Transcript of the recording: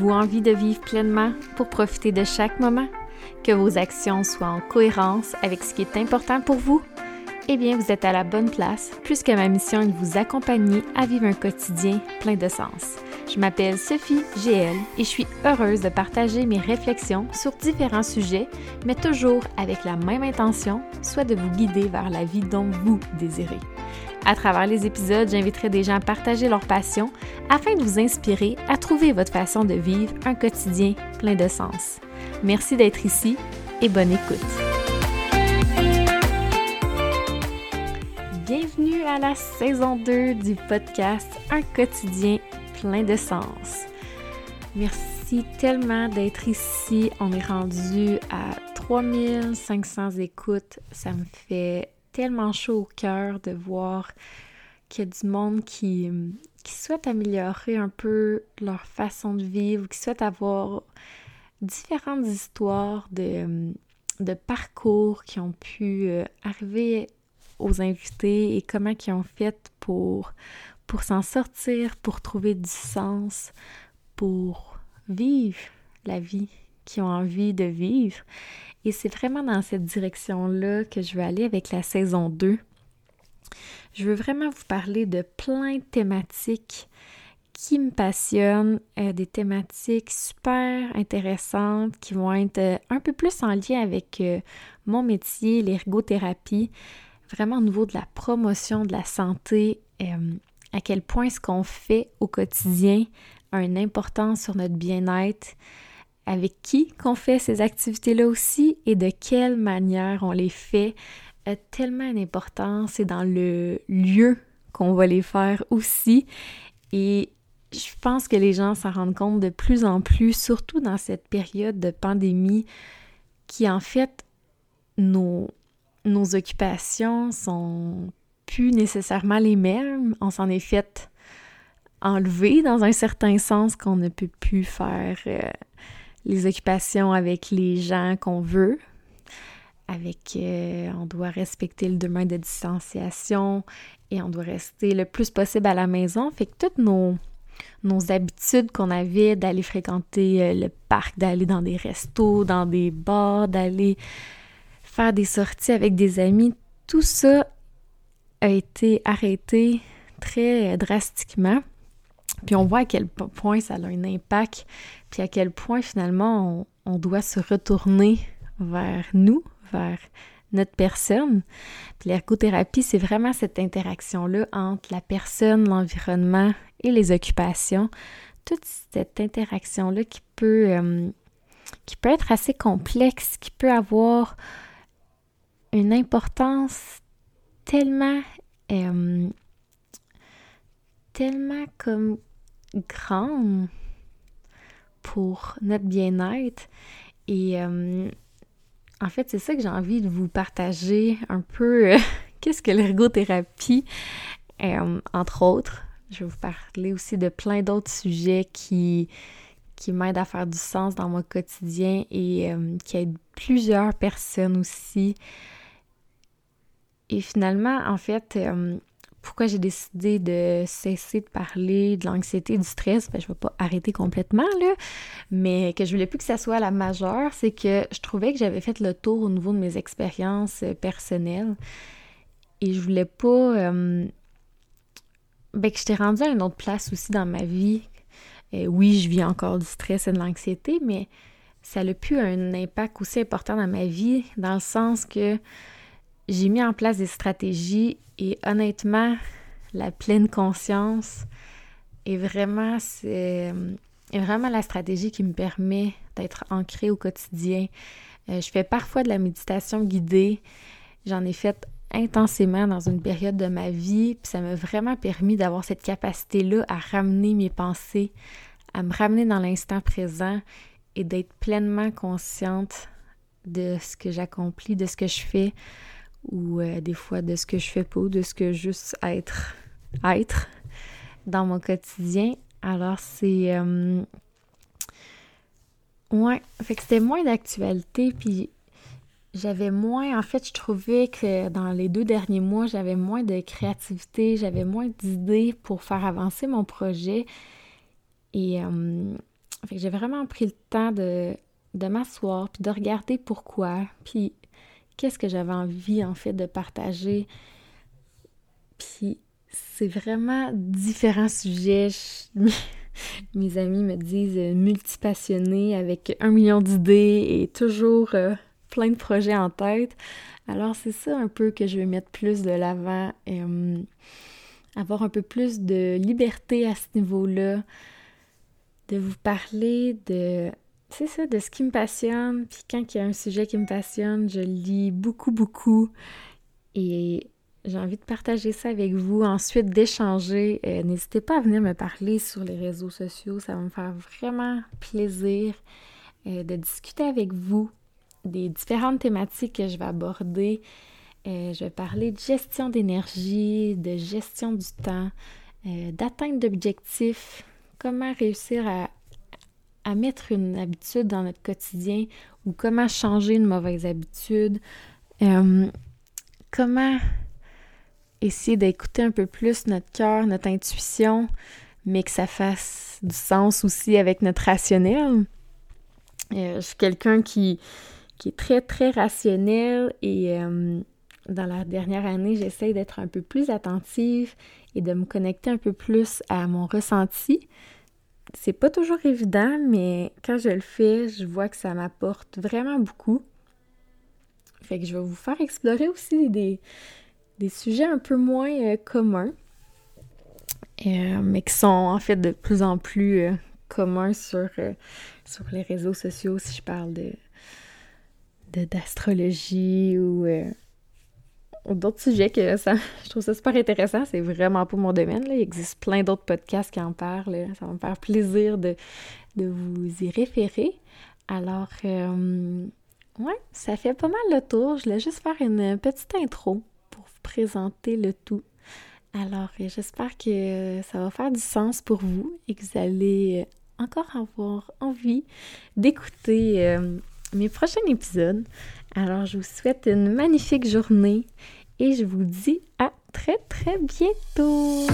Avez-vous envie de vivre pleinement pour profiter de chaque moment? Que vos actions soient en cohérence avec ce qui est important pour vous? Eh bien, vous êtes à la bonne place, puisque ma mission est de vous accompagner à vivre un quotidien plein de sens. Je m'appelle Sophie Giel et je suis heureuse de partager mes réflexions sur différents sujets, mais toujours avec la même intention, soit de vous guider vers la vie dont vous désirez. À travers les épisodes, j'inviterai des gens à partager leur passion afin de vous inspirer à trouver votre façon de vivre un quotidien plein de sens. Merci d'être ici et bonne écoute! Bienvenue à la saison 2 du podcast Un quotidien plein de sens. Merci tellement d'être ici. On est rendu à 3500 écoutes. Ça me fait tellement chaud au cœur de voir qu'il y a du monde qui souhaite améliorer un peu leur façon de vivre, qui souhaite avoir différentes histoires de parcours qui ont pu arriver aux invités et comment ils ont fait pour s'en sortir, pour trouver du sens, pour vivre la vie qu'ils ont envie de vivre. Et c'est vraiment dans cette direction-là que je veux aller avec la saison 2. Je veux vraiment vous parler de plein de thématiques qui me passionnent, des thématiques super intéressantes qui vont être un peu plus en lien avec mon métier, l'ergothérapie. Vraiment au niveau de la promotion de la santé, à quel point ce qu'on fait au quotidien a une importance sur notre bien-être, avec qui qu'on fait ces activités-là aussi et de quelle manière on les fait, a tellement d'importance, c'est dans le lieu qu'on va les faire aussi. Et je pense que les gens s'en rendent compte de plus en plus, surtout dans cette période de pandémie qui en fait nos occupations sont plus nécessairement les mêmes. On s'en est fait enlever dans un certain sens qu'on ne peut plus faire les occupations avec les gens qu'on veut. On doit respecter le 2 mètres de distanciation et on doit rester le plus possible à la maison. Fait que toutes nos habitudes qu'on avait d'aller fréquenter le parc, d'aller dans des restos, dans des bars, d'aller faire des sorties avec des amis, tout ça a été arrêté très drastiquement. Puis on voit à quel point ça a un impact, puis à quel point finalement on doit se retourner vers nous, vers notre personne. Puis l'ergothérapie, c'est vraiment cette interaction-là entre la personne, l'environnement et les occupations. Toute cette interaction-là qui peut être assez complexe, qui peut avoir une importance tellement comme grande pour notre bien-être. Et en fait, c'est ça que j'ai envie de vous partager un peu. Qu'est-ce que l'ergothérapie, entre autres. Je vais vous parler aussi de plein d'autres sujets qui m'aident à faire du sens dans mon quotidien et qui aident plusieurs personnes aussi. Et finalement, en fait, pourquoi j'ai décidé de cesser de parler de l'anxiété et du stress, je ne vais pas arrêter complètement, là, mais que je ne voulais plus que ça soit la majeure, c'est que je trouvais que j'avais fait le tour au niveau de mes expériences personnelles et je voulais pas que j'étais rendue à une autre place aussi dans ma vie. Oui, je vis encore du stress et de l'anxiété, mais ça a pu un impact aussi important dans ma vie, dans le sens que j'ai mis en place des stratégies et honnêtement, la pleine conscience est vraiment la stratégie qui me permet d'être ancrée au quotidien. Je fais parfois de la méditation guidée. J'en ai fait intensément dans une période de ma vie, puis ça m'a vraiment permis d'avoir cette capacité-là à ramener mes pensées, à me ramener dans l'instant présent et d'être pleinement consciente de ce que j'accomplis, de ce que je fais, ou des fois de ce que je fais pas, de ce que juste être dans mon quotidien. Alors c'est... Ouais, fait que c'était moins d'actualité, puis j'avais moins... En fait, je trouvais que dans les 2 derniers mois, j'avais moins de créativité, j'avais moins d'idées pour faire avancer mon projet. Et Fait que j'ai vraiment pris le temps de m'asseoir, puis de regarder pourquoi, puis qu'est-ce que j'avais envie, en fait, de partager. Puis c'est vraiment différents sujets. Mes amis me disent multipassionnée avec 1 million d'idées et toujours plein de projets en tête. Alors c'est ça un peu que je vais mettre plus de l'avant, avoir un peu plus de liberté à ce niveau-là, de vous parler de... C'est ça, de ce qui me passionne. Puis quand il y a un sujet qui me passionne, je lis beaucoup. Et j'ai envie de partager ça avec vous. Ensuite, d'échanger. N'hésitez pas à venir me parler sur les réseaux sociaux. Ça va me faire vraiment plaisir de discuter avec vous des différentes thématiques que je vais aborder. Je vais parler de gestion d'énergie, de gestion du temps, d'atteinte d'objectifs, comment réussir à mettre une habitude dans notre quotidien ou comment changer une mauvaise habitude, comment essayer d'écouter un peu plus notre cœur, notre intuition, mais que ça fasse du sens aussi avec notre rationnel. Je suis quelqu'un qui est très, très rationnel et dans la dernière année, j'essaie d'être un peu plus attentive et de me connecter un peu plus à mon ressenti. C'est pas toujours évident, mais quand je le fais, je vois que ça m'apporte vraiment beaucoup. Fait que je vais vous faire explorer aussi des sujets un peu moins communs, mais qui sont en fait de plus en plus communs sur les réseaux sociaux, si je parle d'astrologie ou d'autres sujets que ça, je trouve ça super intéressant. C'est vraiment pas mon domaine, là. Il existe plein d'autres podcasts qui en parlent. Ça va me faire plaisir de vous y référer. Alors, ouais, ça fait pas mal le tour. Je voulais juste faire une petite intro pour vous présenter le tout. Alors, j'espère que ça va faire du sens pour vous et que vous allez encore avoir envie d'écouter mes prochains épisodes. Alors, je vous souhaite une magnifique journée et je vous dis à très, très bientôt!